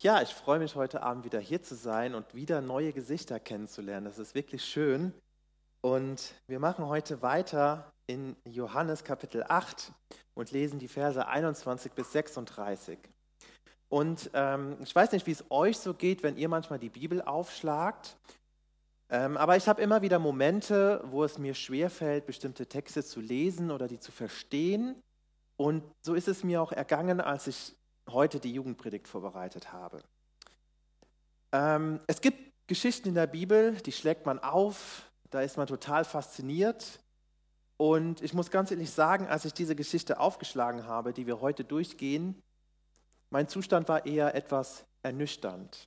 Ja, ich freue mich, heute Abend wieder hier zu sein und wieder neue Gesichter kennenzulernen. Das ist wirklich schön. Und wir machen heute weiter in Johannes Kapitel 8 und lesen die Verse 21 bis 36. Und ich weiß nicht, wie es euch so geht, wenn ihr manchmal die Bibel aufschlagt. Aber ich habe immer wieder Momente, wo es mir schwerfällt, bestimmte Texte zu lesen oder die zu verstehen. Und so ist es mir auch ergangen, als ich heute die Jugendpredigt vorbereitet habe. Es gibt Geschichten in der Bibel, die schlägt man auf, da ist man total fasziniert. Und ich muss ganz ehrlich sagen, als ich diese Geschichte aufgeschlagen habe, die wir heute durchgehen, mein Zustand war eher etwas ernüchternd.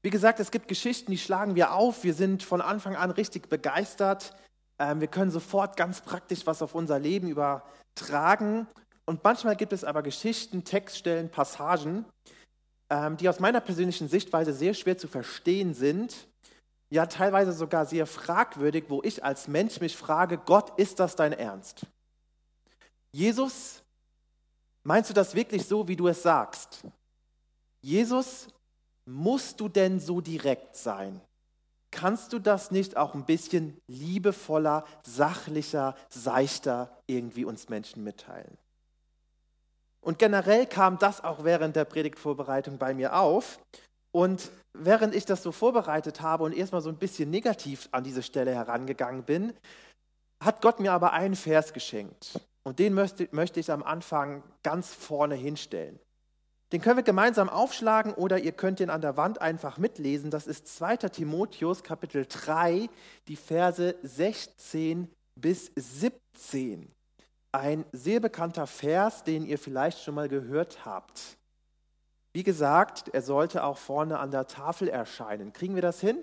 Wie gesagt, es gibt Geschichten, die schlagen wir auf, wir sind von Anfang an richtig begeistert, wir können sofort ganz praktisch was auf unser Leben übertragen. Und manchmal gibt es aber Geschichten, Textstellen, Passagen, die aus meiner persönlichen Sichtweise sehr schwer zu verstehen sind, ja teilweise sogar sehr fragwürdig, wo ich als Mensch mich frage, Gott, ist das dein Ernst? Jesus, meinst du das wirklich so, wie du es sagst? Jesus, musst du denn so direkt sein? Kannst du das nicht auch ein bisschen liebevoller, sachlicher, seichter irgendwie uns Menschen mitteilen? Und generell kam das auch während der Predigtvorbereitung bei mir auf. Und während ich das so vorbereitet habe und erstmal so ein bisschen negativ an diese Stelle herangegangen bin, hat Gott mir aber einen Vers geschenkt. Und den möchte ich am Anfang ganz vorne hinstellen. Den können wir gemeinsam aufschlagen oder ihr könnt den an der Wand einfach mitlesen. Das ist 2. Timotheus, Kapitel 3, die Verse 16 bis 17. Ein sehr bekannter Vers, den ihr vielleicht schon mal gehört habt. Wie gesagt, er sollte auch vorne an der Tafel erscheinen. Kriegen wir das hin?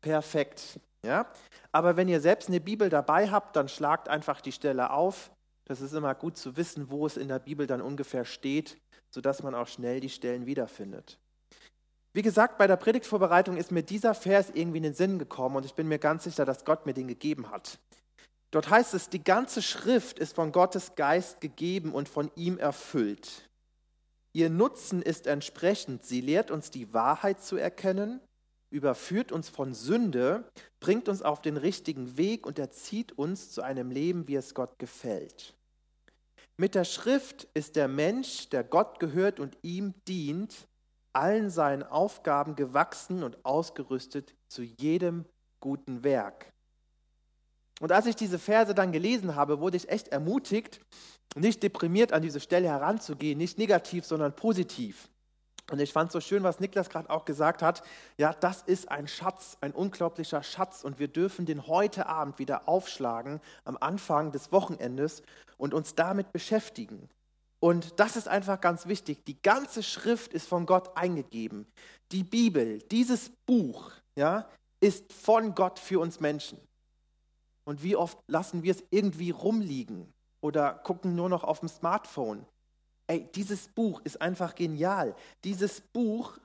Perfekt. Ja? Aber wenn ihr selbst eine Bibel dabei habt, dann schlagt einfach die Stelle auf. Das ist immer gut zu wissen, wo es in der Bibel dann ungefähr steht, sodass man auch schnell die Stellen wiederfindet. Wie gesagt, bei der Predigtvorbereitung ist mir dieser Vers irgendwie in den Sinn gekommen und ich bin mir ganz sicher, dass Gott mir den gegeben hat. Dort heißt es, die ganze Schrift ist von Gottes Geist gegeben und von ihm erfüllt. Ihr Nutzen ist entsprechend. Sie lehrt uns, die Wahrheit zu erkennen, überführt uns von Sünde, bringt uns auf den richtigen Weg und erzieht uns zu einem Leben, wie es Gott gefällt. Mit der Schrift ist der Mensch, der Gott gehört und ihm dient, allen seinen Aufgaben gewachsen und ausgerüstet zu jedem guten Werk. Und als ich diese Verse dann gelesen habe, wurde ich echt ermutigt, nicht deprimiert an diese Stelle heranzugehen, nicht negativ, sondern positiv. Und ich fand es so schön, was Niklas gerade auch gesagt hat, ja, das ist ein Schatz, ein unglaublicher Schatz und wir dürfen den heute Abend wieder aufschlagen, am Anfang des Wochenendes und uns damit beschäftigen. Und das ist einfach ganz wichtig, die ganze Schrift ist von Gott eingegeben. Die Bibel, dieses Buch, ja, ist von Gott für uns Menschen. Und wie oft lassen wir es irgendwie rumliegen oder gucken nur noch auf dem Smartphone. Ey, dieses Buch ist einfach genial. Dieses Buch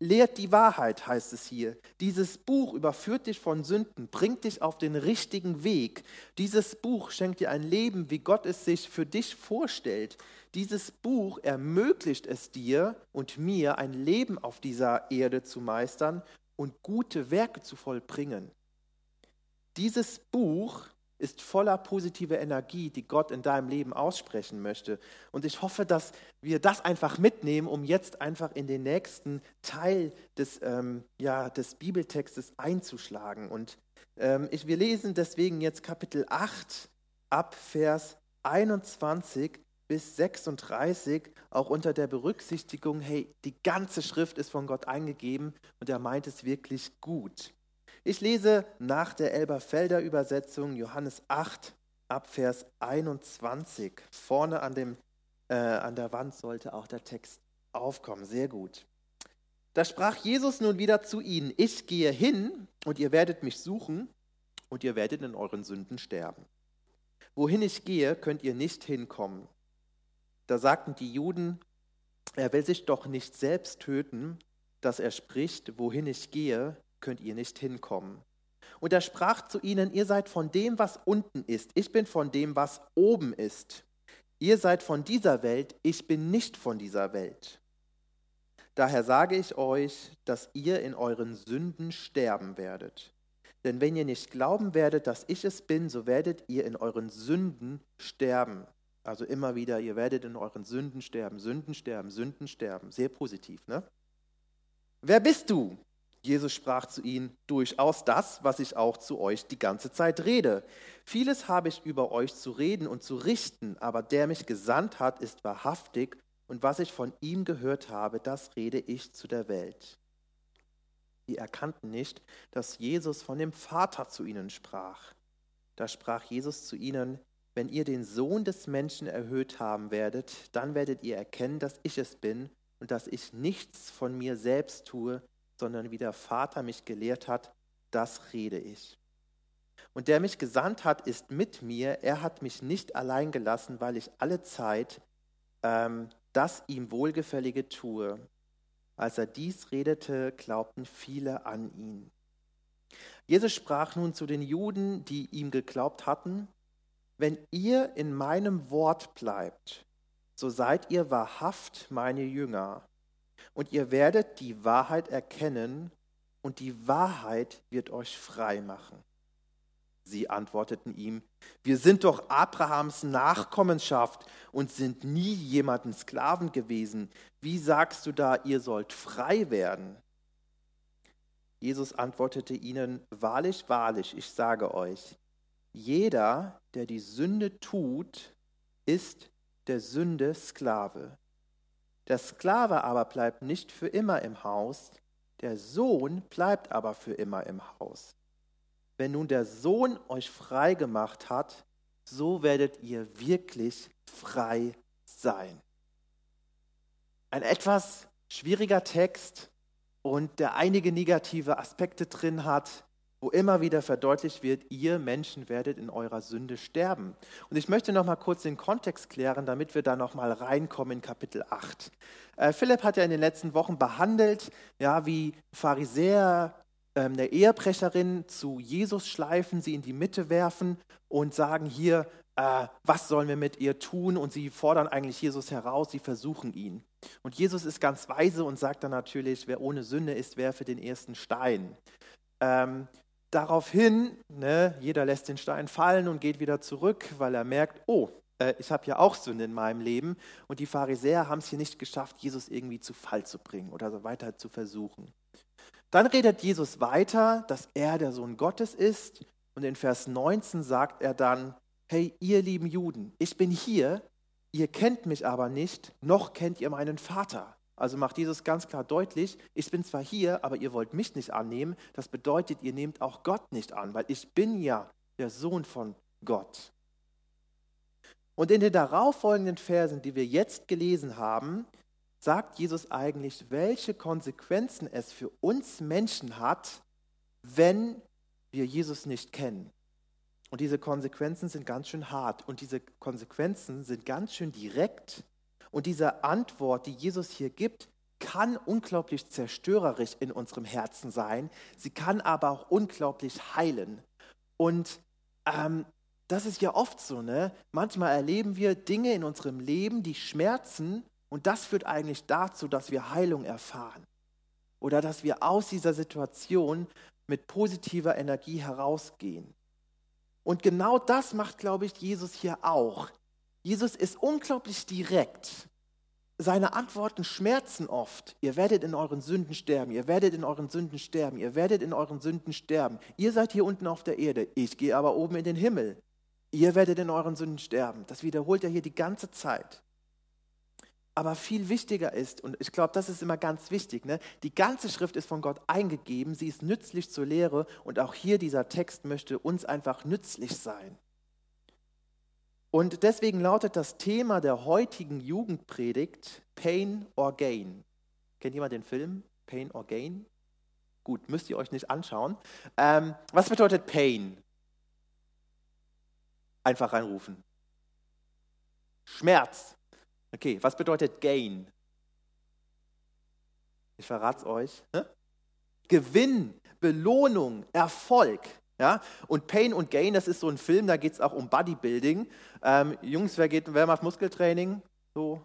lehrt die Wahrheit, heißt es hier. Dieses Buch überführt dich von Sünden, bringt dich auf den richtigen Weg. Dieses Buch schenkt dir ein Leben, wie Gott es sich für dich vorstellt. Dieses Buch ermöglicht es dir und mir, ein Leben auf dieser Erde zu meistern und gute Werke zu vollbringen. Dieses Buch ist voller positiver Energie, die Gott in deinem Leben aussprechen möchte. Und ich hoffe, dass wir das einfach mitnehmen, um jetzt einfach in den nächsten Teil des Bibeltextes einzuschlagen. Und wir lesen deswegen jetzt Kapitel 8 ab Vers 21 bis 36, auch unter der Berücksichtigung, hey, die ganze Schrift ist von Gott eingegeben und er meint es wirklich gut. Ich lese nach der Elberfelder Übersetzung Johannes 8 ab Vers 21. Vorne an der Wand sollte auch der Text aufkommen. Sehr gut. Da sprach Jesus nun wieder zu ihnen: Ich gehe hin und ihr werdet mich suchen und ihr werdet in euren Sünden sterben. Wohin ich gehe, könnt ihr nicht hinkommen. Da sagten die Juden: Er will sich doch nicht selbst töten, dass er spricht, wohin ich gehe, könnt ihr nicht hinkommen. Und er sprach zu ihnen, ihr seid von dem, was unten ist, ich bin von dem, was oben ist. Ihr seid von dieser Welt, ich bin nicht von dieser Welt. Daher sage ich euch, dass ihr in euren Sünden sterben werdet. Denn wenn ihr nicht glauben werdet, dass ich es bin, so werdet ihr in euren Sünden sterben. Also immer wieder, ihr werdet in euren Sünden sterben, Sünden sterben, Sünden sterben. Sehr positiv, ne? Wer bist du? Jesus sprach zu ihnen, durchaus das, was ich auch zu euch die ganze Zeit rede. Vieles habe ich über euch zu reden und zu richten, aber der mich gesandt hat, ist wahrhaftig und was ich von ihm gehört habe, das rede ich zu der Welt. Die erkannten nicht, dass Jesus von dem Vater zu ihnen sprach. Da sprach Jesus zu ihnen, wenn ihr den Sohn des Menschen erhöht haben werdet, dann werdet ihr erkennen, dass ich es bin und dass ich nichts von mir selbst tue, sondern wie der Vater mich gelehrt hat, das rede ich. Und der mich gesandt hat, ist mit mir. Er hat mich nicht allein gelassen, weil ich alle Zeit das ihm Wohlgefällige tue. Als er dies redete, glaubten viele an ihn. Jesus sprach nun zu den Juden, die ihm geglaubt hatten, wenn ihr in meinem Wort bleibt, so seid ihr wahrhaft meine Jünger. Und ihr werdet die Wahrheit erkennen, und die Wahrheit wird euch frei machen. Sie antworteten ihm, wir sind doch Abrahams Nachkommenschaft und sind nie jemanden Sklaven gewesen. Wie sagst du da, ihr sollt frei werden? Jesus antwortete ihnen, wahrlich, wahrlich, ich sage euch, jeder, der die Sünde tut, ist der Sünde Sklave. Der Sklave aber bleibt nicht für immer im Haus, der Sohn bleibt aber für immer im Haus. Wenn nun der Sohn euch frei gemacht hat, so werdet ihr wirklich frei sein. Ein etwas schwieriger Text und der einige negative Aspekte drin hat, wo immer wieder verdeutlicht wird, ihr Menschen werdet in eurer Sünde sterben. Und ich möchte noch mal kurz den Kontext klären, damit wir da noch mal reinkommen in Kapitel 8. Philipp hat ja in den letzten Wochen behandelt, ja, wie Pharisäer eine Ehebrecherin zu Jesus schleifen, sie in die Mitte werfen und sagen hier, was sollen wir mit ihr tun? Und sie fordern eigentlich Jesus heraus, sie versuchen ihn. Und Jesus ist ganz weise und sagt dann natürlich, wer ohne Sünde ist, werfe den ersten Stein. Daraufhin, ne, jeder lässt den Stein fallen und geht wieder zurück, weil er merkt, oh, ich habe ja auch Sünde in meinem Leben. Und die Pharisäer haben es hier nicht geschafft, Jesus irgendwie zu Fall zu bringen oder so weiter zu versuchen. Dann redet Jesus weiter, dass er der Sohn Gottes ist. Und in Vers 19 sagt er dann, hey, ihr lieben Juden, ich bin hier, ihr kennt mich aber nicht, noch kennt ihr meinen Vater. Also macht Jesus ganz klar deutlich, ich bin zwar hier, aber ihr wollt mich nicht annehmen. Das bedeutet, ihr nehmt auch Gott nicht an, weil ich bin ja der Sohn von Gott. Und in den darauffolgenden Versen, die wir jetzt gelesen haben, sagt Jesus eigentlich, welche Konsequenzen es für uns Menschen hat, wenn wir Jesus nicht kennen. Und diese Konsequenzen sind ganz schön hart und diese Konsequenzen sind ganz schön direkt. Und diese Antwort, die Jesus hier gibt, kann unglaublich zerstörerisch in unserem Herzen sein. Sie kann aber auch unglaublich heilen. Und das ist ja oft so, ne? Manchmal erleben wir Dinge in unserem Leben, die schmerzen. Und das führt eigentlich dazu, dass wir Heilung erfahren. Oder dass wir aus dieser Situation mit positiver Energie herausgehen. Und genau das macht, glaube ich, Jesus hier auch. Jesus ist unglaublich direkt. Seine Antworten schmerzen oft. Ihr werdet in euren Sünden sterben, ihr werdet in euren Sünden sterben, ihr werdet in euren Sünden sterben. Ihr seid hier unten auf der Erde, ich gehe aber oben in den Himmel. Ihr werdet in euren Sünden sterben. Das wiederholt er hier die ganze Zeit. Aber viel wichtiger ist, und ich glaube, das ist immer ganz wichtig, ne? Die ganze Schrift ist von Gott eingegeben, sie ist nützlich zur Lehre und auch hier dieser Text möchte uns einfach nützlich sein. Und deswegen lautet das Thema der heutigen Jugendpredigt Pain or Gain. Kennt jemand den Film Pain or Gain? Gut, müsst ihr euch nicht anschauen. Was bedeutet Pain? Einfach reinrufen. Schmerz. Okay, was bedeutet Gain? Ich verrate es euch. Ne? Gewinn, Belohnung, Erfolg. Ja, und Pain und Gain, das ist so ein Film, da geht es auch um Bodybuilding. Jungs, wer macht Muskeltraining? So,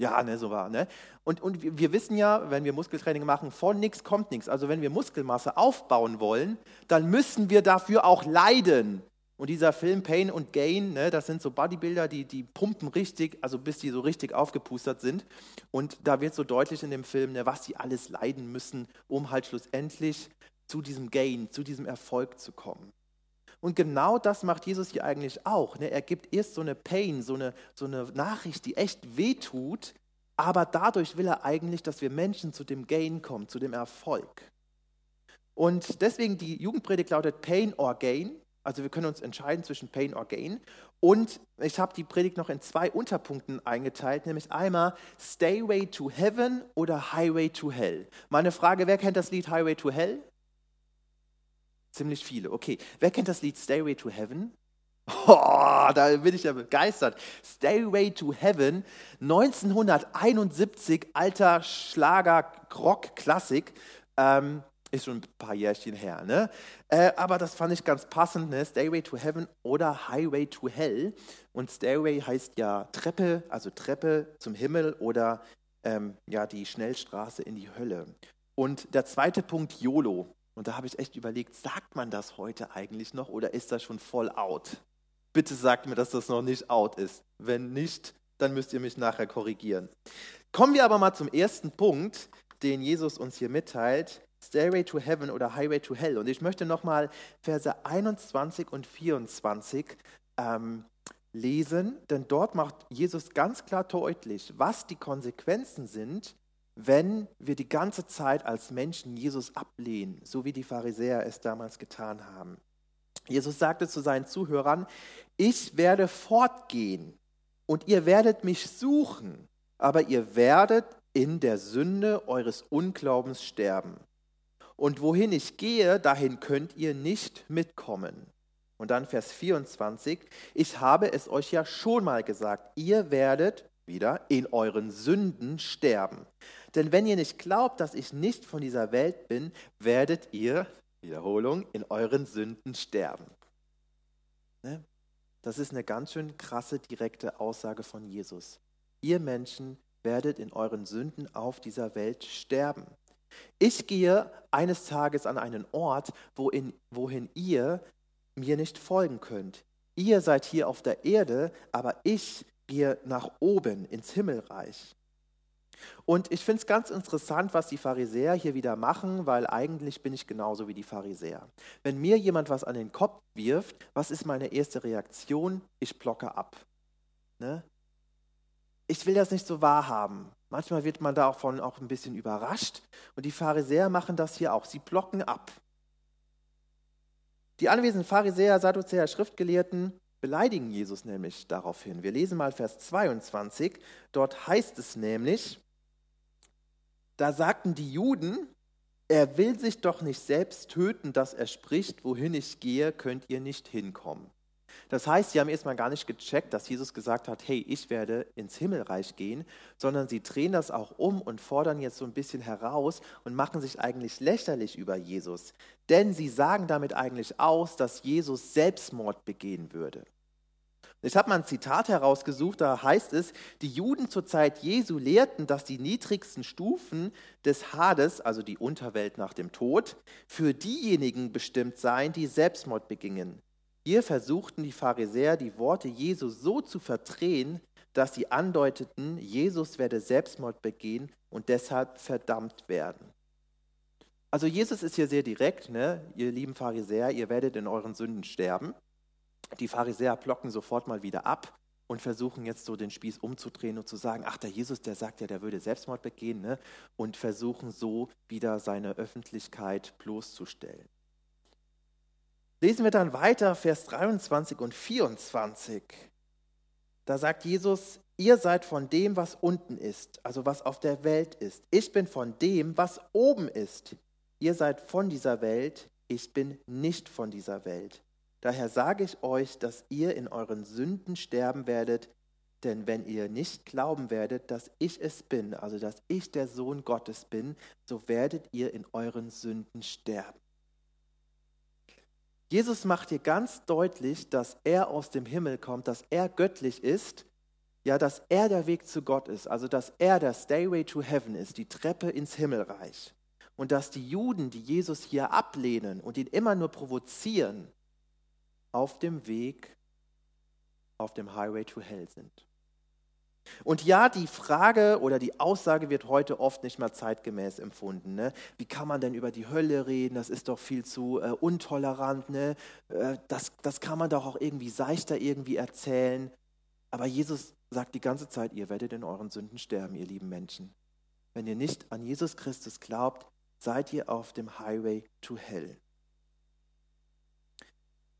Ja, ne, so war, ne? Und wir wissen ja, wenn wir Muskeltraining machen, von nichts kommt nichts. Also wenn wir Muskelmasse aufbauen wollen, dann müssen wir dafür auch leiden. Und dieser Film Pain und Gain, ne, das sind so Bodybuilder, die pumpen richtig, also bis die so richtig aufgepustert sind. Und da wird so deutlich in dem Film, ne, was die alles leiden müssen, um halt schlussendlich zu diesem Gain, zu diesem Erfolg zu kommen. Und genau das macht Jesus hier eigentlich auch. Ne? Er gibt erst so eine Pain, so eine Nachricht, die echt wehtut, aber dadurch will er eigentlich, dass wir Menschen zu dem Gain kommen, zu dem Erfolg. Und deswegen die Jugendpredigt lautet Pain or Gain. Also wir können uns entscheiden zwischen Pain or Gain. Und ich habe die Predigt noch in 2 Unterpunkten eingeteilt, nämlich einmal Stairway to Heaven oder Highway to Hell. Meine Frage, wer kennt das Lied Highway to Hell? Ziemlich viele, okay. Wer kennt das Lied Stairway to Heaven? Oh, da bin ich ja begeistert. Stairway to Heaven, 1971, alter Schlager-Rock-Klassik. Ist schon ein paar Jährchen her, ne? Aber das fand ich ganz passend, ne? Stairway to Heaven oder Highway to Hell. Und Stairway heißt ja Treppe, also Treppe zum Himmel oder ja, die Schnellstraße in die Hölle. Und der zweite Punkt, YOLO. Und da habe ich echt überlegt, sagt man das heute eigentlich noch oder ist das schon voll out? Bitte sagt mir, dass das noch nicht out ist. Wenn nicht, dann müsst ihr mich nachher korrigieren. Kommen wir aber mal zum ersten Punkt, den Jesus uns hier mitteilt. Stairway to Heaven oder Highway to Hell. Und ich möchte nochmal Verse 21 und 24 lesen, denn dort macht Jesus ganz klar deutlich, was die Konsequenzen sind, wenn wir die ganze Zeit als Menschen Jesus ablehnen, so wie die Pharisäer es damals getan haben. Jesus sagte zu seinen Zuhörern, ich werde fortgehen und ihr werdet mich suchen, aber ihr werdet in der Sünde eures Unglaubens sterben. Und wohin ich gehe, dahin könnt ihr nicht mitkommen. Und dann Vers 24, ich habe es euch ja schon mal gesagt, ihr werdet wieder in euren Sünden sterben. Denn wenn ihr nicht glaubt, dass ich nicht von dieser Welt bin, werdet ihr, Wiederholung, in euren Sünden sterben. Ne? Das ist eine ganz schön krasse, direkte Aussage von Jesus. Ihr Menschen werdet in euren Sünden auf dieser Welt sterben. Ich gehe eines Tages an einen Ort, wohin ihr mir nicht folgen könnt. Ihr seid hier auf der Erde, aber ich gehe nach oben ins Himmelreich. Und ich finde es ganz interessant, was die Pharisäer hier wieder machen, weil eigentlich bin ich genauso wie die Pharisäer. Wenn mir jemand was an den Kopf wirft, was ist meine erste Reaktion? Ich blocke ab. Ne? Ich will das nicht so wahrhaben. Manchmal wird man da auch ein bisschen überrascht. Und die Pharisäer machen das hier auch. Sie blocken ab. Die anwesenden Pharisäer, Sadduzäer, Schriftgelehrten beleidigen Jesus nämlich daraufhin. Wir lesen mal Vers 22. Dort heißt es nämlich, da sagten die Juden, er will sich doch nicht selbst töten, dass er spricht, wohin ich gehe, könnt ihr nicht hinkommen. Das heißt, sie haben erstmal gar nicht gecheckt, dass Jesus gesagt hat, hey, ich werde ins Himmelreich gehen, sondern sie drehen das auch um und fordern jetzt so ein bisschen heraus und machen sich eigentlich lächerlich über Jesus. Denn sie sagen damit eigentlich aus, dass Jesus Selbstmord begehen würde. Ich habe mal ein Zitat herausgesucht, da heißt es, die Juden zur Zeit Jesu lehrten, dass die niedrigsten Stufen des Hades, also die Unterwelt nach dem Tod, für diejenigen bestimmt seien, die Selbstmord begingen. Hier versuchten die Pharisäer, die Worte Jesu so zu verdrehen, dass sie andeuteten, Jesus werde Selbstmord begehen und deshalb verdammt werden. Also Jesus ist hier sehr direkt, ne? Ihr lieben Pharisäer, ihr werdet in euren Sünden sterben. Die Pharisäer blocken sofort mal wieder ab und versuchen jetzt so den Spieß umzudrehen und zu sagen, ach, der Jesus, der sagt ja, der würde Selbstmord begehen, ne? Und versuchen so wieder seine Öffentlichkeit bloßzustellen. Lesen wir dann weiter, Vers 23 und 24. Da sagt Jesus, ihr seid von dem, was unten ist, also was auf der Welt ist. Ich bin von dem, was oben ist. Ihr seid von dieser Welt, ich bin nicht von dieser Welt. Daher sage ich euch, dass ihr in euren Sünden sterben werdet, denn wenn ihr nicht glauben werdet, dass ich es bin, also dass ich der Sohn Gottes bin, so werdet ihr in euren Sünden sterben. Jesus macht hier ganz deutlich, dass er aus dem Himmel kommt, dass er göttlich ist ja, dass er der Weg zu Gott ist, also dass er der Stairway to Heaven ist, die Treppe ins Himmelreich. Und dass die Juden, die Jesus hier ablehnen und ihn immer nur provozieren, auf dem Weg, auf dem Highway to Hell sind. Und ja, die Frage oder die Aussage wird heute oft nicht mal zeitgemäß empfunden. Ne? Wie kann man denn über die Hölle reden? Das ist doch viel zu intolerant. Ne? Das kann man doch auch irgendwie seichter irgendwie erzählen. Aber Jesus sagt die ganze Zeit, ihr werdet in euren Sünden sterben, ihr lieben Menschen. Wenn ihr nicht an Jesus Christus glaubt, seid ihr auf dem Highway to Hell.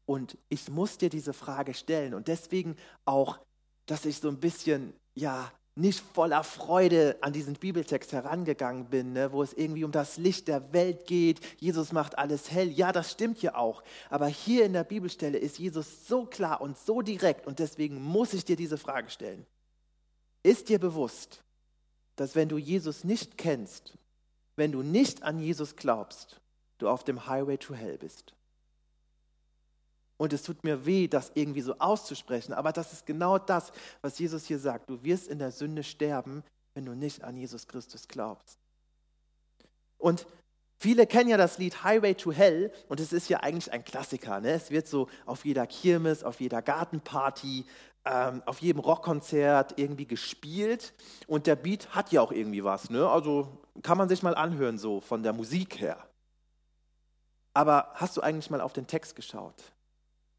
Und ich muss dir diese Frage stellen und deswegen auch, dass ich so ein bisschen, ja, nicht voller Freude an diesen Bibeltext herangegangen bin, ne, wo es irgendwie um das Licht der Welt geht, Jesus macht alles hell. Ja, das stimmt ja auch, aber hier in der Bibelstelle ist Jesus so klar und so direkt und deswegen muss ich dir diese Frage stellen. Ist dir bewusst, dass wenn du Jesus nicht kennst, wenn du nicht an Jesus glaubst, du auf dem Highway to Hell bist? Und es tut mir weh, das irgendwie so auszusprechen, aber das ist genau das, was Jesus hier sagt. Du wirst in der Sünde sterben, wenn du nicht an Jesus Christus glaubst. Und viele kennen ja das Lied Highway to Hell und es ist ja eigentlich ein Klassiker. Ne? Es wird so auf jeder Kirmes, auf jeder Gartenparty, auf jedem Rockkonzert irgendwie gespielt und der Beat hat ja auch irgendwie was. Ne? Also kann man sich mal anhören so von der Musik her. Aber hast du eigentlich mal auf den Text geschaut,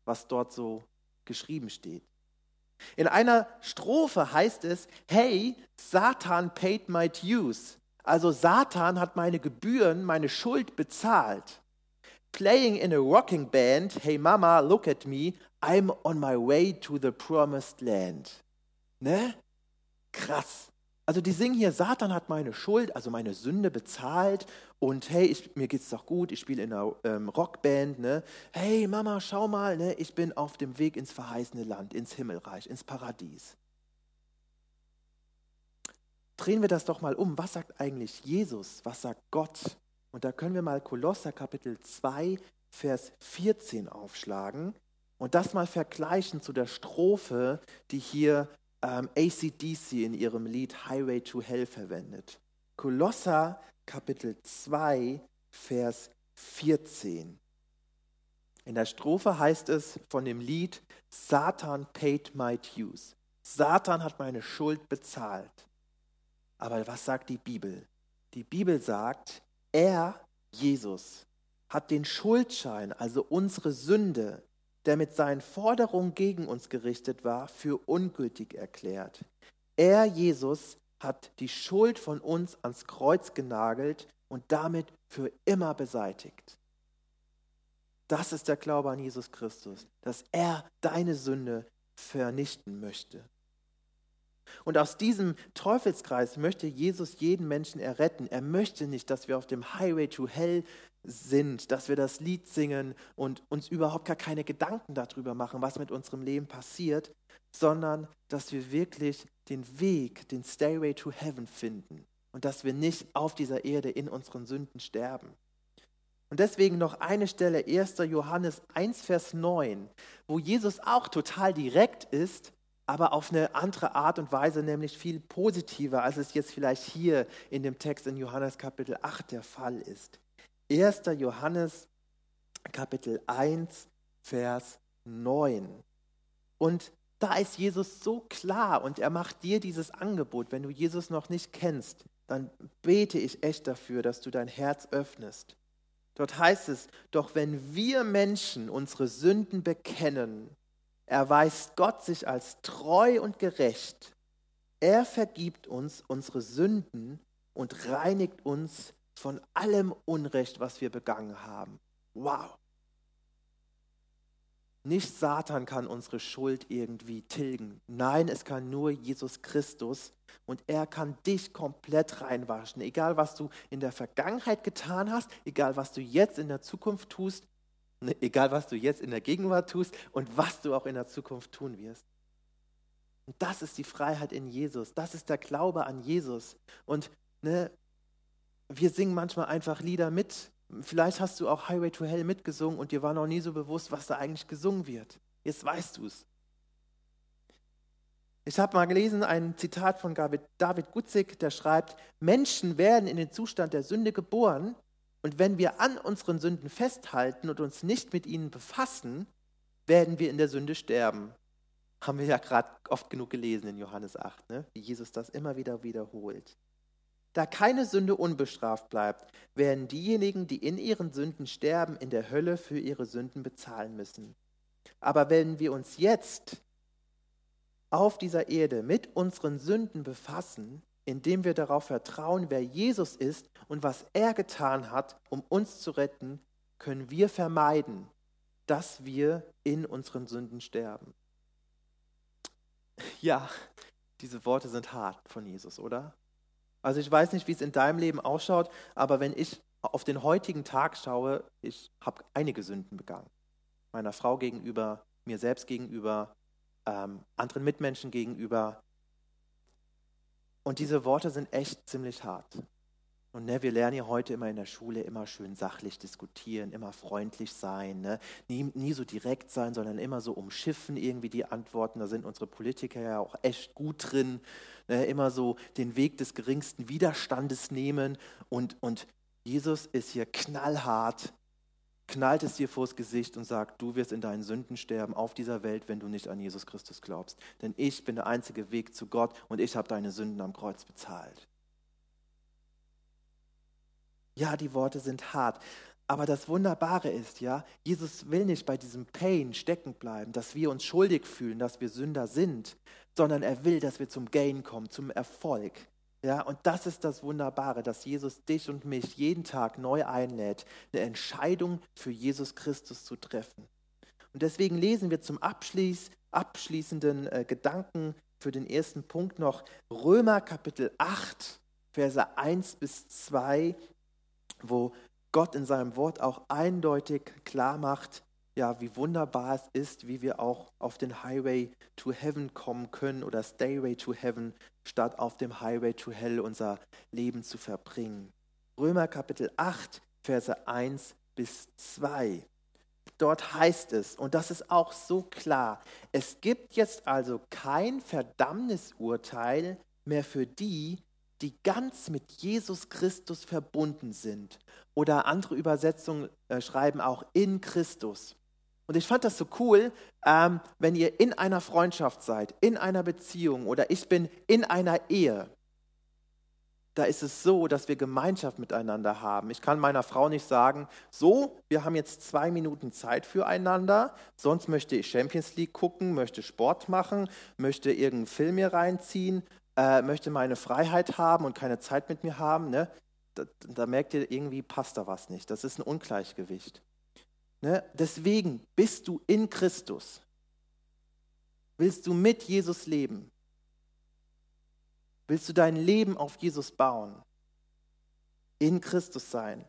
was dort so geschrieben steht? In einer Strophe heißt es, hey, Satan paid my dues. Also Satan hat meine Gebühren, meine Schuld bezahlt. Playing in a rocking band, hey Mama, look at me, I'm on my way to the promised land. Ne? Krass. Also die singen hier, Satan hat meine Schuld, also meine Sünde bezahlt und hey, mir geht's doch gut, ich spiele in einer Rockband, ne? Hey Mama, schau mal, ne? Ich bin auf dem Weg ins verheißene Land, ins Himmelreich, ins Paradies. Drehen wir das doch mal um, was sagt eigentlich Jesus, was sagt Gott? Und da können wir mal Kolosser Kapitel 2, Vers 14 aufschlagen und das mal vergleichen zu der Strophe, die hier AC/DC in ihrem Lied Highway to Hell verwendet. Kolosser Kapitel 2, Vers 14. In der Strophe heißt es von dem Lied, Satan paid my dues. Satan hat meine Schuld bezahlt. Aber was sagt die Bibel? Die Bibel sagt, er, Jesus, hat den Schuldschein, also unsere Sünde, der mit seinen Forderungen gegen uns gerichtet war, für ungültig erklärt. Er, Jesus, hat die Schuld von uns ans Kreuz genagelt und damit für immer beseitigt. Das ist der Glaube an Jesus Christus, dass er deine Sünde vernichten möchte. Und aus diesem Teufelskreis möchte Jesus jeden Menschen erretten. Er möchte nicht, dass wir auf dem Highway to Hell sind, dass wir das Lied singen und uns überhaupt gar keine Gedanken darüber machen, was mit unserem Leben passiert, sondern dass wir wirklich den Weg, den Stairway to Heaven finden und dass wir nicht auf dieser Erde in unseren Sünden sterben. Und deswegen noch eine Stelle, 1. Johannes 1, Vers 9, wo Jesus auch total direkt ist, aber auf eine andere Art und Weise, nämlich viel positiver, als es jetzt vielleicht hier in dem Text in Johannes Kapitel 8 der Fall ist. 1. Johannes Kapitel 1, Vers 9. Und da ist Jesus so klar und er macht dir dieses Angebot. Wenn du Jesus noch nicht kennst, dann bete ich echt dafür, dass du dein Herz öffnest. Dort heißt es, doch wenn wir Menschen unsere Sünden bekennen, erweist Gott sich als treu und gerecht. Er vergibt uns unsere Sünden und reinigt uns von allem Unrecht, was wir begangen haben. Wow! Nicht Satan kann unsere Schuld irgendwie tilgen. Nein, es kann nur Jesus Christus und er kann dich komplett reinwaschen. Egal, was du in der Vergangenheit getan hast, egal, was du jetzt in der Zukunft tust, egal, was du jetzt in der Gegenwart tust und was du auch in der Zukunft tun wirst. Und das ist die Freiheit in Jesus. Das ist der Glaube an Jesus. Und ne, wir singen manchmal einfach Lieder mit. Vielleicht hast du auch Highway to Hell mitgesungen und dir war noch nie so bewusst, was da eigentlich gesungen wird. Jetzt weißt du es. Ich habe mal gelesen, ein Zitat von David Guzik, der schreibt, Menschen werden in den Zustand der Sünde geboren und wenn wir an unseren Sünden festhalten und uns nicht mit ihnen befassen, werden wir in der Sünde sterben. Haben wir ja gerade oft genug gelesen in Johannes 8, ne? Wie Jesus das immer wieder wiederholt. Da keine Sünde unbestraft bleibt, werden diejenigen, die in ihren Sünden sterben, in der Hölle für ihre Sünden bezahlen müssen. Aber wenn wir uns jetzt auf dieser Erde mit unseren Sünden befassen, indem wir darauf vertrauen, wer Jesus ist und was er getan hat, um uns zu retten, können wir vermeiden, dass wir in unseren Sünden sterben. Ja, diese Worte sind hart von Jesus, oder? Also ich weiß nicht, wie es in deinem Leben ausschaut, aber wenn ich auf den heutigen Tag schaue, ich habe einige Sünden begangen. Meiner Frau gegenüber, mir selbst gegenüber, anderen Mitmenschen gegenüber. Und diese Worte sind echt ziemlich hart. Und ne, wir lernen ja heute immer in der Schule, immer schön sachlich diskutieren, immer freundlich sein, ne? Nie so direkt sein, sondern immer so umschiffen irgendwie die Antworten. Da sind unsere Politiker ja auch echt gut drin. Ne? Immer so den Weg des geringsten Widerstandes nehmen. Und Jesus ist hier knallhart, knallt es dir vors Gesicht und sagt, du wirst in deinen Sünden sterben auf dieser Welt, wenn du nicht an Jesus Christus glaubst. Denn ich bin der einzige Weg zu Gott und ich habe deine Sünden am Kreuz bezahlt. Ja, die Worte sind hart, aber das Wunderbare ist, ja, Jesus will nicht bei diesem Pain stecken bleiben, dass wir uns schuldig fühlen, dass wir Sünder sind, sondern er will, dass wir zum Gain kommen, zum Erfolg. Ja, und das ist das Wunderbare, dass Jesus dich und mich jeden Tag neu einlädt, eine Entscheidung für Jesus Christus zu treffen. Und deswegen lesen wir zum abschließenden Gedanken für den ersten Punkt noch Römer Kapitel 8, Verse 1 bis 2, wo Gott in seinem Wort auch eindeutig klar macht, ja, wie wunderbar es ist, wie wir auch auf den Highway to Heaven kommen können oder Stairway to Heaven, statt auf dem Highway to Hell unser Leben zu verbringen. Römer Kapitel 8, Verse 1 bis 2. Dort heißt es, und das ist auch so klar, es gibt jetzt also kein Verdammnisurteil mehr für die ganz mit Jesus Christus verbunden sind. Oder andere Übersetzungen schreiben auch in Christus. Und ich fand das so cool, wenn ihr in einer Freundschaft seid, in einer Beziehung oder ich bin in einer Ehe. Da ist es so, dass wir Gemeinschaft miteinander haben. Ich kann meiner Frau nicht sagen, so, wir haben jetzt 2 Minuten Zeit füreinander, sonst möchte ich Champions League gucken, möchte Sport machen, möchte irgendeinen Film hier reinziehen, möchte meine Freiheit haben und keine Zeit mit mir haben, ne? Da merkt ihr, irgendwie passt da was nicht. Das ist ein Ungleichgewicht. Ne? Deswegen bist du in Christus. Willst du mit Jesus leben? Willst du dein Leben auf Jesus bauen? In Christus sein?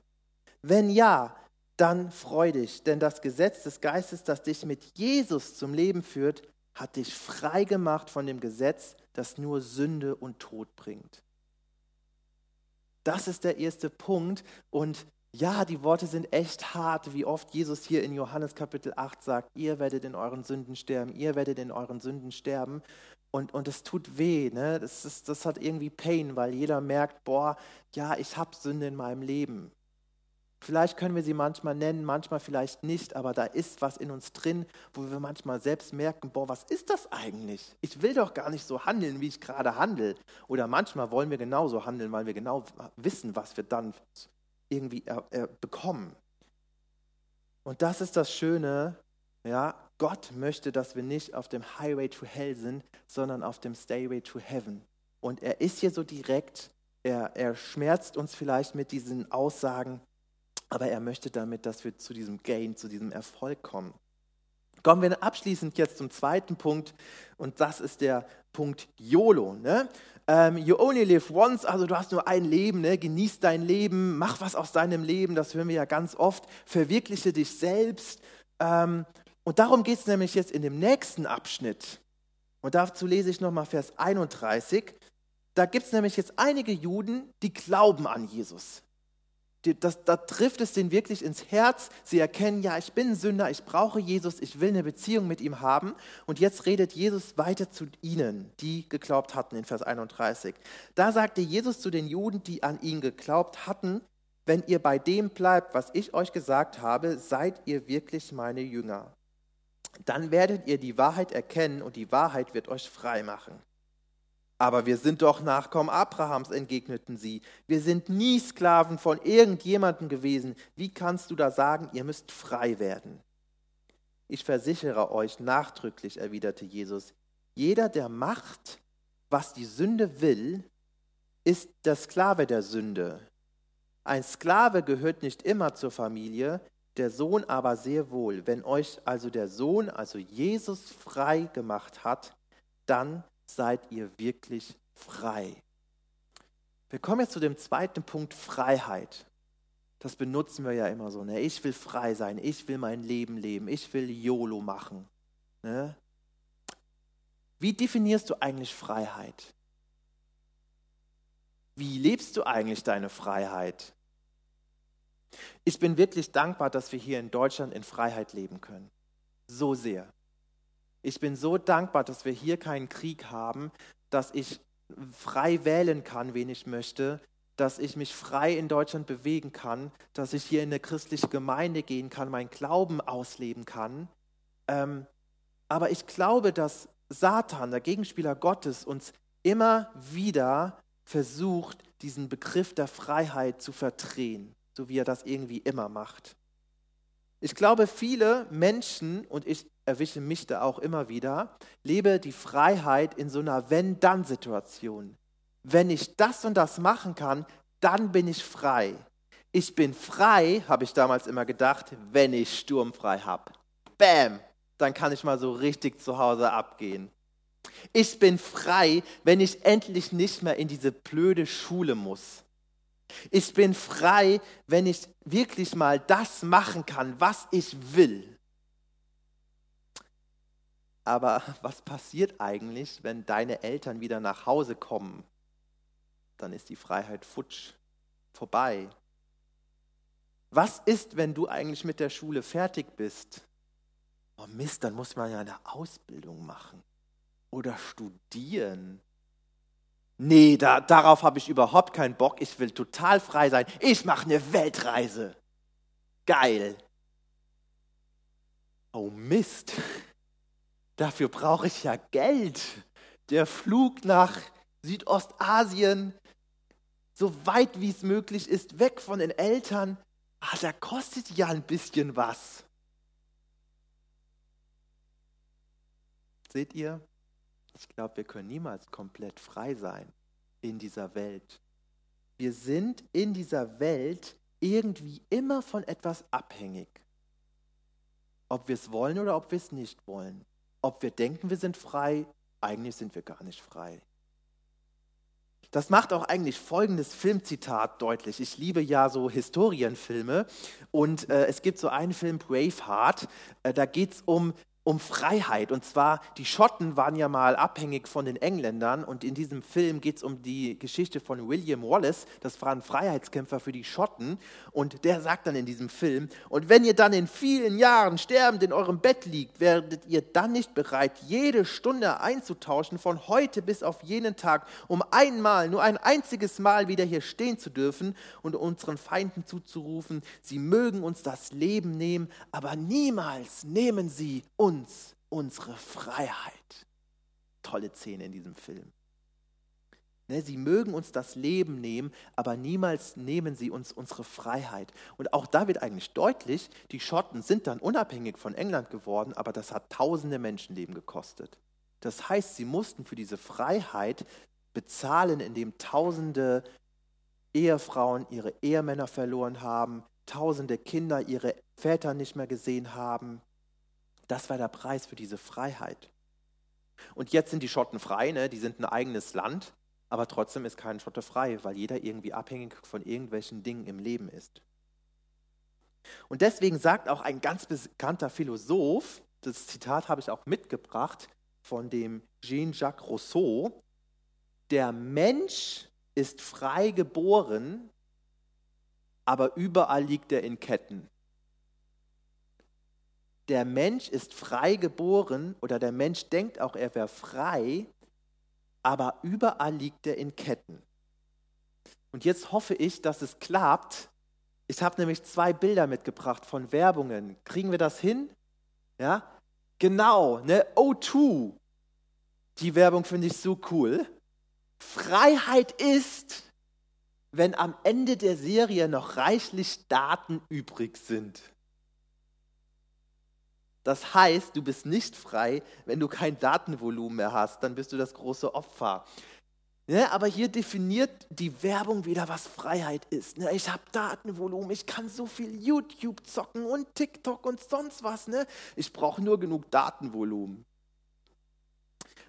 Wenn ja, dann freu dich, denn das Gesetz des Geistes, das dich mit Jesus zum Leben führt, hat dich frei gemacht von dem Gesetz, das nur Sünde und Tod bringt. Das ist der erste Punkt. Und ja, die Worte sind echt hart, wie oft Jesus hier in Johannes Kapitel 8 sagt, ihr werdet in euren Sünden sterben, ihr werdet in euren Sünden sterben. Und es tut weh, ne? Das hat irgendwie Pain, weil jeder merkt, boah, ja, ich habe Sünde in meinem Leben. Vielleicht können wir sie manchmal nennen, manchmal vielleicht nicht, aber da ist was in uns drin, wo wir manchmal selbst merken, boah, was ist das eigentlich? Ich will doch gar nicht so handeln, wie ich gerade handle. Oder manchmal wollen wir genauso handeln, weil wir genau wissen, was wir dann irgendwie bekommen. Und das ist das Schöne, ja, Gott möchte, dass wir nicht auf dem Highway to Hell sind, sondern auf dem Stairway to Heaven. Und er ist hier so direkt, er schmerzt uns vielleicht mit diesen Aussagen, aber er möchte damit, dass wir zu diesem Gain, zu diesem Erfolg kommen. Kommen wir abschließend jetzt zum zweiten Punkt und das ist der Punkt YOLO. Ne? You only live once, also du hast nur ein Leben, ne? Genieß dein Leben, mach was aus deinem Leben, das hören wir ja ganz oft, verwirkliche dich selbst. Und darum geht es nämlich jetzt in dem nächsten Abschnitt. Und dazu lese ich nochmal Vers 31. Da gibt es nämlich jetzt einige Juden, die glauben an Jesus. Da trifft es denen wirklich ins Herz. Sie erkennen, ja, ich bin ein Sünder, ich brauche Jesus, ich will eine Beziehung mit ihm haben. Und jetzt redet Jesus weiter zu ihnen, die geglaubt hatten, in Vers 31. Da sagte Jesus zu den Juden, die an ihn geglaubt hatten, wenn ihr bei dem bleibt, was ich euch gesagt habe, seid ihr wirklich meine Jünger. Dann werdet ihr die Wahrheit erkennen und die Wahrheit wird euch frei machen. Aber wir sind doch Nachkommen Abrahams, entgegneten sie. Wir sind nie Sklaven von irgendjemandem gewesen. Wie kannst du da sagen, ihr müsst frei werden? Ich versichere euch nachdrücklich, erwiderte Jesus, jeder, der macht, was die Sünde will, ist der Sklave der Sünde. Ein Sklave gehört nicht immer zur Familie, der Sohn aber sehr wohl. Wenn euch also der Sohn, also Jesus, frei gemacht hat, dann seid ihr wirklich frei. Wir kommen jetzt zu dem zweiten Punkt, Freiheit. Das benutzen wir ja immer so. Ne? Ich will frei sein, ich will mein Leben leben, ich will YOLO machen. Ne? Wie definierst du eigentlich Freiheit? Wie lebst du eigentlich deine Freiheit? Ich bin wirklich dankbar, dass wir hier in Deutschland in Freiheit leben können. So sehr. Ich bin so dankbar, dass wir hier keinen Krieg haben, dass ich frei wählen kann, wen ich möchte, dass ich mich frei in Deutschland bewegen kann, dass ich hier in eine christliche Gemeinde gehen kann, meinen Glauben ausleben kann. Aber ich glaube, dass Satan, der Gegenspieler Gottes, uns immer wieder versucht, diesen Begriff der Freiheit zu verdrehen, so wie er das irgendwie immer macht. Ich glaube, viele Menschen, und ich erwische mich da auch immer wieder, lebe die Freiheit in so einer Wenn-Dann-Situation. Wenn ich das und das machen kann, dann bin ich frei. Ich bin frei, habe ich damals immer gedacht, wenn ich sturmfrei habe. Bäm, dann kann ich mal so richtig zu Hause abgehen. Ich bin frei, wenn ich endlich nicht mehr in diese blöde Schule muss. Ich bin frei, wenn ich wirklich mal das machen kann, was ich will. Aber was passiert eigentlich, wenn deine Eltern wieder nach Hause kommen? Dann ist die Freiheit futsch, vorbei. Was ist, wenn du eigentlich mit der Schule fertig bist? Oh Mist, dann muss man ja eine Ausbildung machen oder studieren. Nee, darauf habe ich überhaupt keinen Bock. Ich will total frei sein. Ich mache eine Weltreise. Geil. Oh Mist. Dafür brauche ich ja Geld. Der Flug nach Südostasien, so weit wie es möglich ist, weg von den Eltern, da kostet ja ein bisschen was. Seht ihr? Ich glaube, wir können niemals komplett frei sein in dieser Welt. Wir sind in dieser Welt irgendwie immer von etwas abhängig. Ob wir es wollen oder ob wir es nicht wollen. Ob wir denken, wir sind frei, eigentlich sind wir gar nicht frei. Das macht auch eigentlich folgendes Filmzitat deutlich. Ich liebe ja so Historienfilme und es gibt so einen Film, Braveheart, da geht es um Freiheit. Und zwar, die Schotten waren ja mal abhängig von den Engländern und in diesem Film geht es um die Geschichte von William Wallace, das war ein Freiheitskämpfer für die Schotten und der sagt dann in diesem Film, und wenn ihr dann in vielen Jahren sterbend in eurem Bett liegt, werdet ihr dann nicht bereit, jede Stunde einzutauschen von heute bis auf jenen Tag, um einmal, nur ein einziges Mal wieder hier stehen zu dürfen und unseren Feinden zuzurufen, sie mögen uns das Leben nehmen, aber niemals nehmen sie uns unsere Freiheit. Tolle Szene in diesem Film. Ne, sie mögen uns das Leben nehmen, aber niemals nehmen sie uns unsere Freiheit. Und auch da wird eigentlich deutlich, die Schotten sind dann unabhängig von England geworden, aber das hat tausende Menschenleben gekostet. Das heißt, sie mussten für diese Freiheit bezahlen, indem tausende Ehefrauen ihre Ehemänner verloren haben, tausende Kinder ihre Väter nicht mehr gesehen haben. Das war der Preis für diese Freiheit. Und jetzt sind die Schotten frei, ne? Die sind ein eigenes Land, aber trotzdem ist kein Schotte frei, weil jeder irgendwie abhängig von irgendwelchen Dingen im Leben ist. Und deswegen sagt auch ein ganz bekannter Philosoph, das Zitat habe ich auch mitgebracht, von dem Jean-Jacques Rousseau, der Mensch ist frei geboren, aber überall liegt er in Ketten. Der Mensch ist frei geboren oder der Mensch denkt auch, er wäre frei, aber überall liegt er in Ketten. Und jetzt hoffe ich, dass es klappt. Ich habe nämlich 2 Bilder mitgebracht von Werbungen. Kriegen wir das hin? Ja, genau, ne? O2. Die Werbung finde ich so cool. Freiheit ist, wenn am Ende der Serie noch reichlich Daten übrig sind. Das heißt, du bist nicht frei, wenn du kein Datenvolumen mehr hast, dann bist du das große Opfer. Ja, aber hier definiert die Werbung wieder, was Freiheit ist. Ja, ich habe Datenvolumen, ich kann so viel YouTube zocken und TikTok und sonst was. Ne? Ich brauche nur genug Datenvolumen.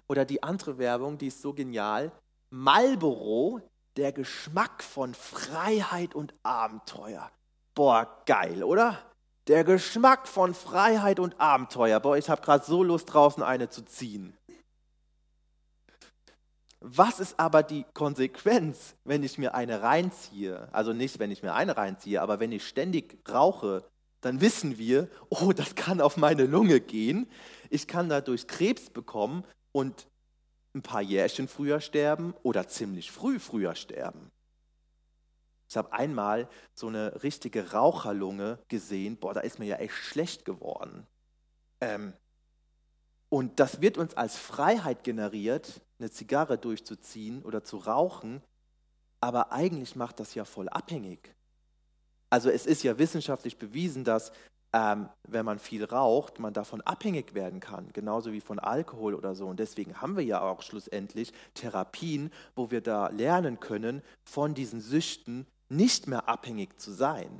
Oder die andere Werbung, die ist so genial. Marlboro, der Geschmack von Freiheit und Abenteuer. Boah, geil, oder? Der Geschmack von Freiheit und Abenteuer. Boah, ich habe gerade so Lust, draußen eine zu ziehen. Was ist aber die Konsequenz, wenn ich mir eine reinziehe? Also nicht, wenn ich mir eine reinziehe, aber wenn ich ständig rauche, dann wissen wir, oh, das kann auf meine Lunge gehen. Ich kann dadurch Krebs bekommen und ein paar Jährchen früher sterben oder ziemlich früher sterben. Ich habe einmal so eine richtige Raucherlunge gesehen. Boah, da ist mir ja echt schlecht geworden. Und das wird uns als Freiheit generiert, eine Zigarre durchzuziehen oder zu rauchen. Aber eigentlich macht das ja voll abhängig. Also es ist ja wissenschaftlich bewiesen, dass wenn man viel raucht, man davon abhängig werden kann, genauso wie von Alkohol oder so. Und deswegen haben wir ja auch schlussendlich Therapien, wo wir da lernen können, von diesen Süchten nicht mehr abhängig zu sein.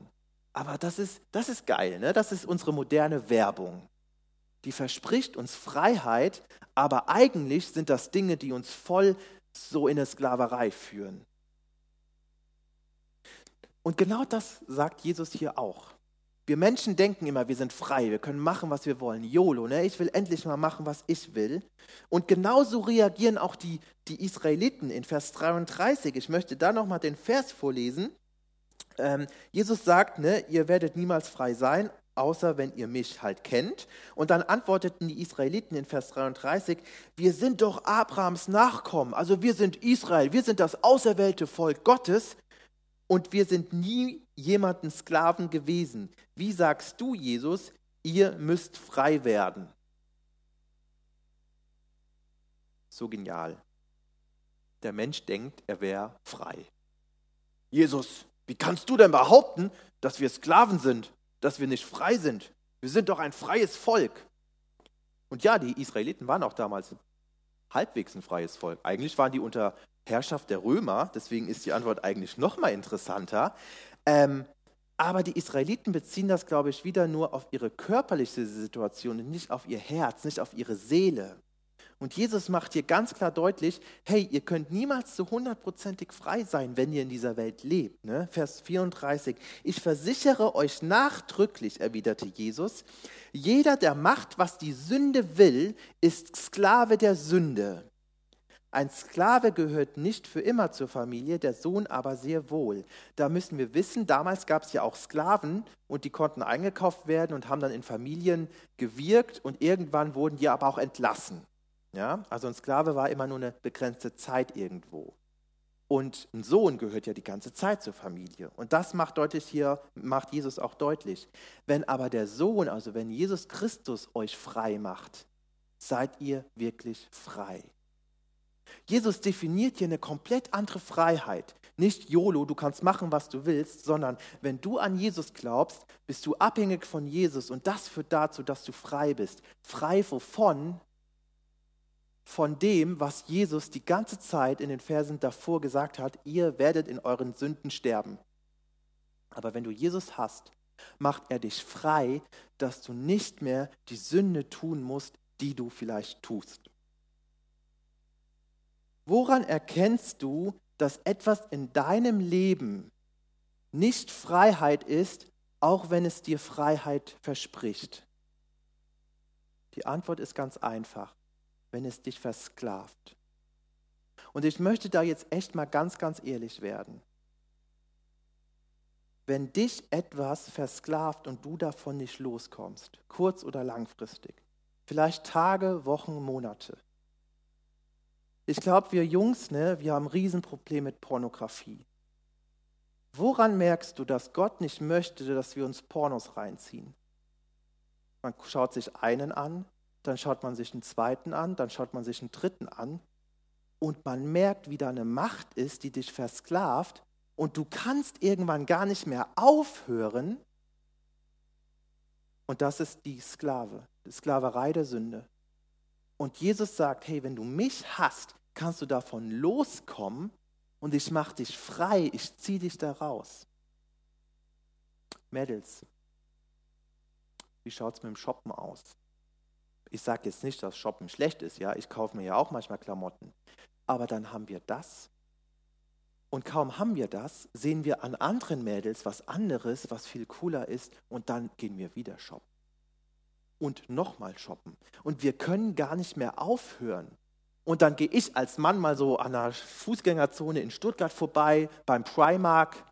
Aber das ist geil, ne? Das ist unsere moderne Werbung. Die verspricht uns Freiheit, aber eigentlich sind das Dinge, die uns voll so in eine Sklaverei führen. Und genau das sagt Jesus hier auch. Wir Menschen denken immer, wir sind frei, wir können machen, was wir wollen. YOLO, ne? Ich will endlich mal machen, was ich will. Und genauso reagieren auch die Israeliten in Vers 33. Ich möchte da nochmal den Vers vorlesen. Jesus sagt, ne, ihr werdet niemals frei sein, außer wenn ihr mich halt kennt. Und dann antworteten die Israeliten in Vers 33, wir sind doch Abrahams Nachkommen, also wir sind Israel, wir sind das auserwählte Volk Gottes. Und wir sind nie jemanden Sklaven gewesen. Wie sagst du, Jesus, ihr müsst frei werden? So genial. Der Mensch denkt, er wäre frei. Jesus, wie kannst du denn behaupten, dass wir Sklaven sind, dass wir nicht frei sind? Wir sind doch ein freies Volk. Und ja, die Israeliten waren auch damals halbwegs ein freies Volk. Eigentlich waren die unter Herrschaft der Römer, deswegen ist die Antwort eigentlich noch mal interessanter. Aber die Israeliten beziehen das, glaube ich, wieder nur auf ihre körperliche Situation und nicht auf ihr Herz, nicht auf ihre Seele. Und Jesus macht hier ganz klar deutlich, hey, ihr könnt niemals zu 100%ig frei sein, wenn ihr in dieser Welt lebt. Ne? Vers 34, ich versichere euch nachdrücklich, erwiderte Jesus, jeder, der macht, was die Sünde will, ist Sklave der Sünde. Ein Sklave gehört nicht für immer zur Familie, der Sohn aber sehr wohl. Da müssen wir wissen, damals gab es ja auch Sklaven und die konnten eingekauft werden und haben dann in Familien gewirkt und irgendwann wurden die aber auch entlassen. Ja? Also ein Sklave war immer nur eine begrenzte Zeit irgendwo. Und ein Sohn gehört ja die ganze Zeit zur Familie. Und das macht Jesus auch deutlich. Wenn aber der Sohn, also wenn Jesus Christus euch frei macht, seid ihr wirklich frei. Jesus definiert hier eine komplett andere Freiheit. Nicht YOLO, du kannst machen, was du willst, sondern wenn du an Jesus glaubst, bist du abhängig von Jesus und das führt dazu, dass du frei bist. Frei wovon? Von dem, was Jesus die ganze Zeit in den Versen davor gesagt hat, ihr werdet in euren Sünden sterben. Aber wenn du Jesus hast, macht er dich frei, dass du nicht mehr die Sünde tun musst, die du vielleicht tust. Woran erkennst du, dass etwas in deinem Leben nicht Freiheit ist, auch wenn es dir Freiheit verspricht? Die Antwort ist ganz einfach, wenn es dich versklavt. Und ich möchte da jetzt echt mal ganz, ganz ehrlich werden. wenn dich etwas versklavt und du davon nicht loskommst, kurz- oder langfristig, vielleicht Tage, Wochen, Monate. Ich glaube, wir Jungs, wir haben ein Riesenproblem mit Pornografie. Woran merkst du, dass Gott nicht möchte, dass wir uns Pornos reinziehen? Man schaut sich einen an, dann schaut man sich einen zweiten an, dann schaut man sich einen dritten an und man merkt, wie da eine Macht ist, die dich versklavt und du kannst irgendwann gar nicht mehr aufhören. Und das ist die Sklaverei der Sünde. Und Jesus sagt, hey, wenn du mich hast, kannst du davon loskommen und ich mache dich frei, ich ziehe dich da raus. Mädels, wie schaut es mit dem Shoppen aus? Ich sage jetzt nicht, dass Shoppen schlecht ist, ja, ich kaufe mir ja auch manchmal Klamotten. Aber dann haben wir das. Und kaum haben wir das, sehen wir an anderen Mädels was anderes, was viel cooler ist und dann gehen wir wieder shoppen. Und nochmal shoppen. Und wir können gar nicht mehr aufhören. Und dann gehe ich als Mann mal so an der Fußgängerzone in Stuttgart vorbei, beim Primark.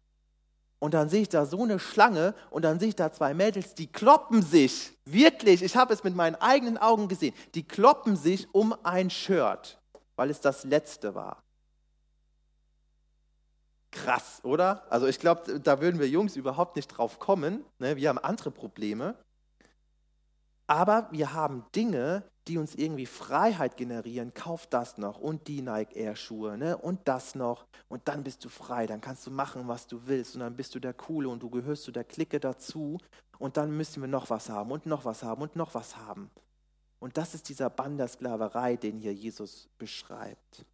Und dann sehe ich da so eine Schlange und dann sehe ich da zwei Mädels, die kloppen sich. Wirklich, ich habe es mit meinen eigenen Augen gesehen. Die kloppen sich um ein Shirt, weil es das letzte war. Krass, oder? Also ich glaube, da würden wir Jungs überhaupt nicht drauf kommen. Wir haben andere Probleme. Aber wir haben Dinge, die uns irgendwie Freiheit generieren. Kauf das noch und die Nike Air Schuhe und das noch. Und dann bist du frei, dann kannst du machen, was du willst. Und dann bist du der Coole und du gehörst zu der Clique dazu. Und dann müssen wir noch was haben und noch was haben und noch was haben. Und das ist dieser Bann der Sklaverei, den hier Jesus beschreibt.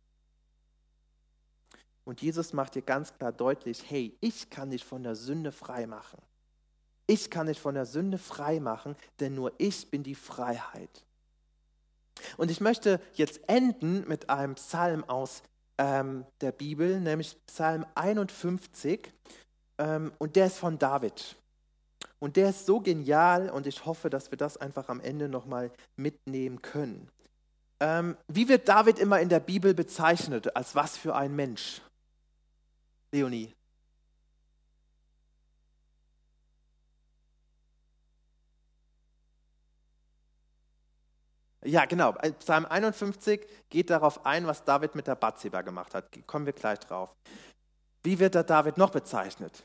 Und Jesus macht dir ganz klar deutlich, hey, ich kann dich von der Sünde frei machen. Ich kann dich von der Sünde frei machen, denn nur ich bin die Freiheit. Und ich möchte jetzt enden mit einem Psalm aus der Bibel, nämlich Psalm 51. Und der ist von David. Und der ist so genial und ich hoffe, dass wir das einfach am Ende nochmal mitnehmen können. Wie wird David immer in der Bibel bezeichnet? Als was für ein Mensch? Leonie. Ja, genau. Psalm 51 geht darauf ein, was David mit der Bathseba gemacht hat. Kommen wir gleich drauf. Wie wird der David noch bezeichnet?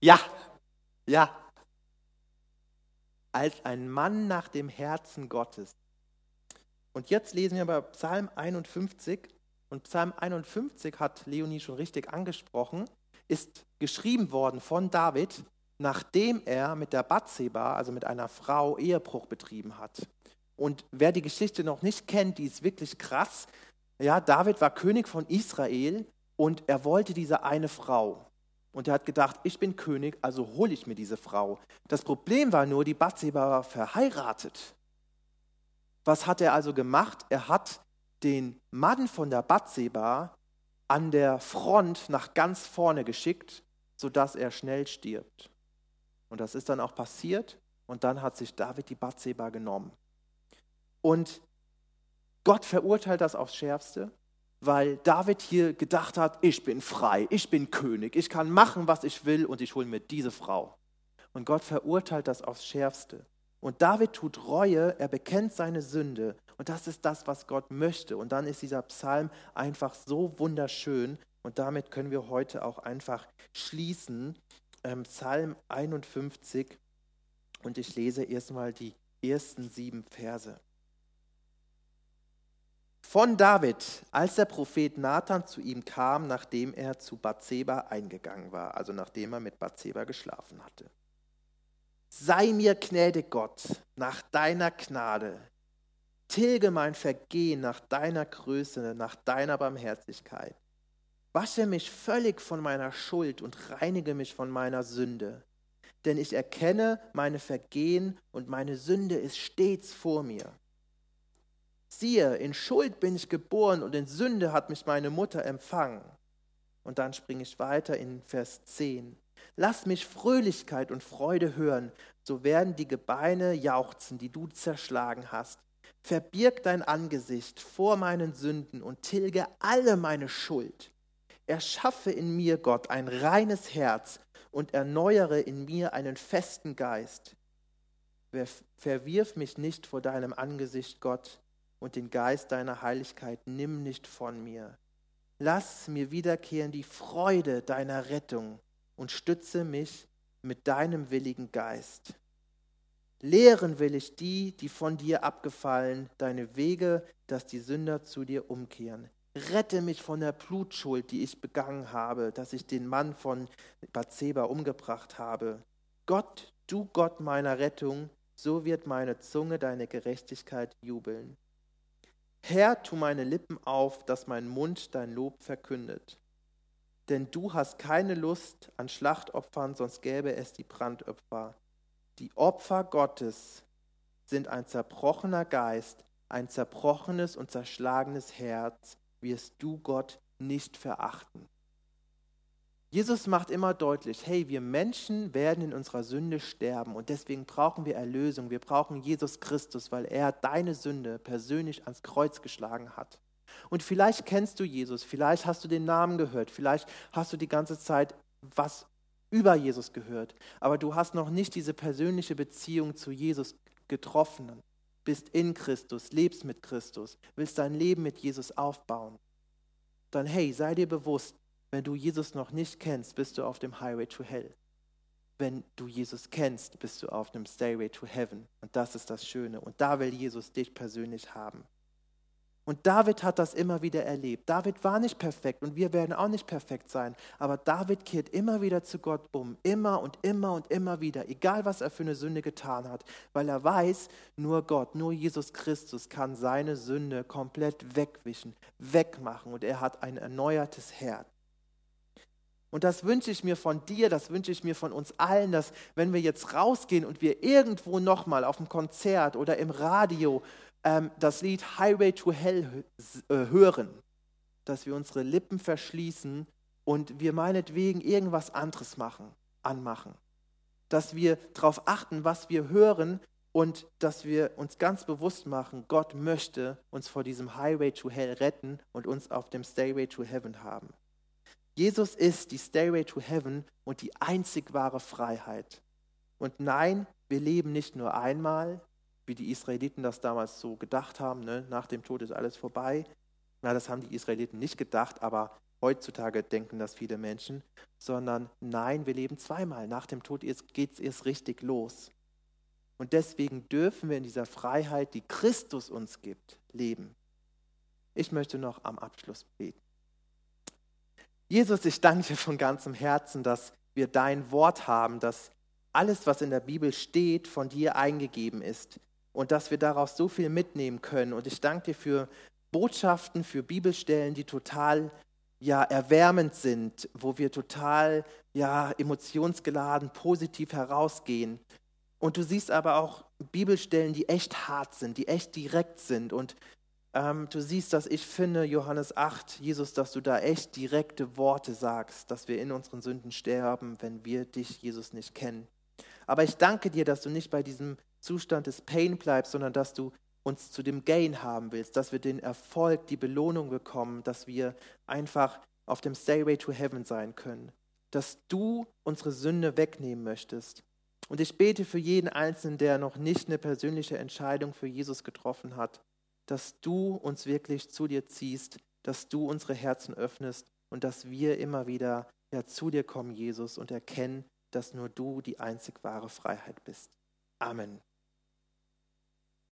Ja. Als ein Mann nach dem Herzen Gottes. Und jetzt lesen wir aber Psalm 51. Und Psalm 51 hat Leonie schon richtig angesprochen, ist geschrieben worden von David, nachdem er mit der Bathseba, also mit einer Frau, Ehebruch betrieben hat. Und wer die Geschichte noch nicht kennt, die ist wirklich krass. Ja, David war König von Israel und er wollte diese eine Frau. Und er hat gedacht, ich bin König, also hole ich mir diese Frau. Das Problem war nur, die Bathseba war verheiratet. Was hat er also gemacht? Er hat den Mann von der Bathseba an der Front nach ganz vorne geschickt, sodass er schnell stirbt. Und das ist dann auch passiert und dann hat sich David die Bathseba genommen. Und Gott verurteilt das aufs Schärfste, weil David hier gedacht hat, ich bin frei, ich bin König, ich kann machen, was ich will und ich hole mir diese Frau. Und Gott verurteilt das aufs Schärfste. Und David tut Reue, er bekennt seine Sünde und das ist das, was Gott möchte. Und dann ist dieser Psalm einfach so wunderschön und damit können wir heute auch einfach schließen, Psalm 51 und ich lese erstmal die ersten 7 Verse. Von David, als der Prophet Nathan zu ihm kam, nachdem er zu Bathseba eingegangen war, also nachdem er mit Bathseba geschlafen hatte. Sei mir gnädig, Gott, nach deiner Gnade. Tilge mein Vergehen nach deiner Größe, nach deiner Barmherzigkeit. Wasche mich völlig von meiner Schuld und reinige mich von meiner Sünde. Denn ich erkenne meine Vergehen und meine Sünde ist stets vor mir. Siehe, in Schuld bin ich geboren und in Sünde hat mich meine Mutter empfangen. Und dann springe ich weiter in Vers 10. Lass mich Fröhlichkeit und Freude hören, so werden die Gebeine jauchzen, die du zerschlagen hast. Verbirg dein Angesicht vor meinen Sünden und tilge alle meine Schuld. Erschaffe in mir, Gott, ein reines Herz und erneuere in mir einen festen Geist. Verwirf mich nicht vor deinem Angesicht, Gott, und den Geist deiner Heiligkeit nimm nicht von mir. Lass mir wiederkehren die Freude deiner Rettung und stütze mich mit deinem willigen Geist. Lehren will ich die, die von dir abgefallen, deine Wege, dass die Sünder zu dir umkehren. Rette mich von der Blutschuld, die ich begangen habe, dass ich den Mann von Bathseba umgebracht habe. Gott, du Gott meiner Rettung, so wird meine Zunge deine Gerechtigkeit jubeln. Herr, tu meine Lippen auf, dass mein Mund dein Lob verkündet. Denn du hast keine Lust an Schlachtopfern, sonst gäbe es die Brandopfer. Die Opfer Gottes sind ein zerbrochener Geist, ein zerbrochenes und zerschlagenes Herz, wirst du Gott nicht verachten. Jesus macht immer deutlich, hey, wir Menschen werden in unserer Sünde sterben und deswegen brauchen wir Erlösung, wir brauchen Jesus Christus, weil er deine Sünde persönlich ans Kreuz geschlagen hat. Und vielleicht kennst du Jesus, vielleicht hast du den Namen gehört, vielleicht hast du die ganze Zeit was über Jesus gehört, aber du hast noch nicht diese persönliche Beziehung zu Jesus getroffen, bist in Christus, lebst mit Christus, willst dein Leben mit Jesus aufbauen. Dann hey, sei dir bewusst, wenn du Jesus noch nicht kennst, bist du auf dem Highway to Hell. Wenn du Jesus kennst, bist du auf dem Stairway to Heaven. Und das ist das Schöne. Und da will Jesus dich persönlich haben. Und David hat das immer wieder erlebt. David war nicht perfekt und wir werden auch nicht perfekt sein. Aber David kehrt immer wieder zu Gott um. Immer und immer und immer wieder. Egal, was er für eine Sünde getan hat. Weil er weiß, nur Gott, nur Jesus Christus kann seine Sünde komplett wegwischen, wegmachen. Und er hat ein erneuertes Herz. Und das wünsche ich mir von dir, das wünsche ich mir von uns allen, dass wenn wir jetzt rausgehen und wir irgendwo nochmal auf dem Konzert oder im Radio das Lied Highway to Hell hören, dass wir unsere Lippen verschließen und wir meinetwegen irgendwas anderes anmachen. Dass wir darauf achten, was wir hören und dass wir uns ganz bewusst machen, Gott möchte uns vor diesem Highway to Hell retten und uns auf dem Stairway to Heaven haben. Jesus ist die Stairway to Heaven und die einzig wahre Freiheit. Und nein, wir leben nicht nur einmal, wie die Israeliten das damals so gedacht haben, ne? Nach dem Tod ist alles vorbei. Na, das haben die Israeliten nicht gedacht, aber heutzutage denken das viele Menschen. Sondern nein, wir leben zweimal. Nach dem Tod geht es erst richtig los. Und deswegen dürfen wir in dieser Freiheit, die Christus uns gibt, leben. Ich möchte noch am Abschluss beten. Jesus, ich danke dir von ganzem Herzen, dass wir dein Wort haben, dass alles, was in der Bibel steht, von dir eingegeben ist und dass wir daraus so viel mitnehmen können. Und ich danke dir für Botschaften, für Bibelstellen, die total erwärmend sind, wo wir total emotionsgeladen, positiv herausgehen. Und du siehst aber auch Bibelstellen, die echt hart sind, die echt direkt sind und du siehst, dass ich finde, Johannes 8, Jesus, dass du da echt direkte Worte sagst, dass wir in unseren Sünden sterben, wenn wir dich, Jesus, nicht kennen. Aber ich danke dir, dass du nicht bei diesem Zustand des Pain bleibst, sondern dass du uns zu dem Gain haben willst, dass wir den Erfolg, die Belohnung bekommen, dass wir einfach auf dem Stairway to Heaven sein können, dass du unsere Sünde wegnehmen möchtest. Und ich bete für jeden Einzelnen, der noch nicht eine persönliche Entscheidung für Jesus getroffen hat, dass du uns wirklich zu dir ziehst, dass du unsere Herzen öffnest und dass wir immer wieder zu dir kommen, Jesus, und erkennen, dass nur du die einzig wahre Freiheit bist. Amen.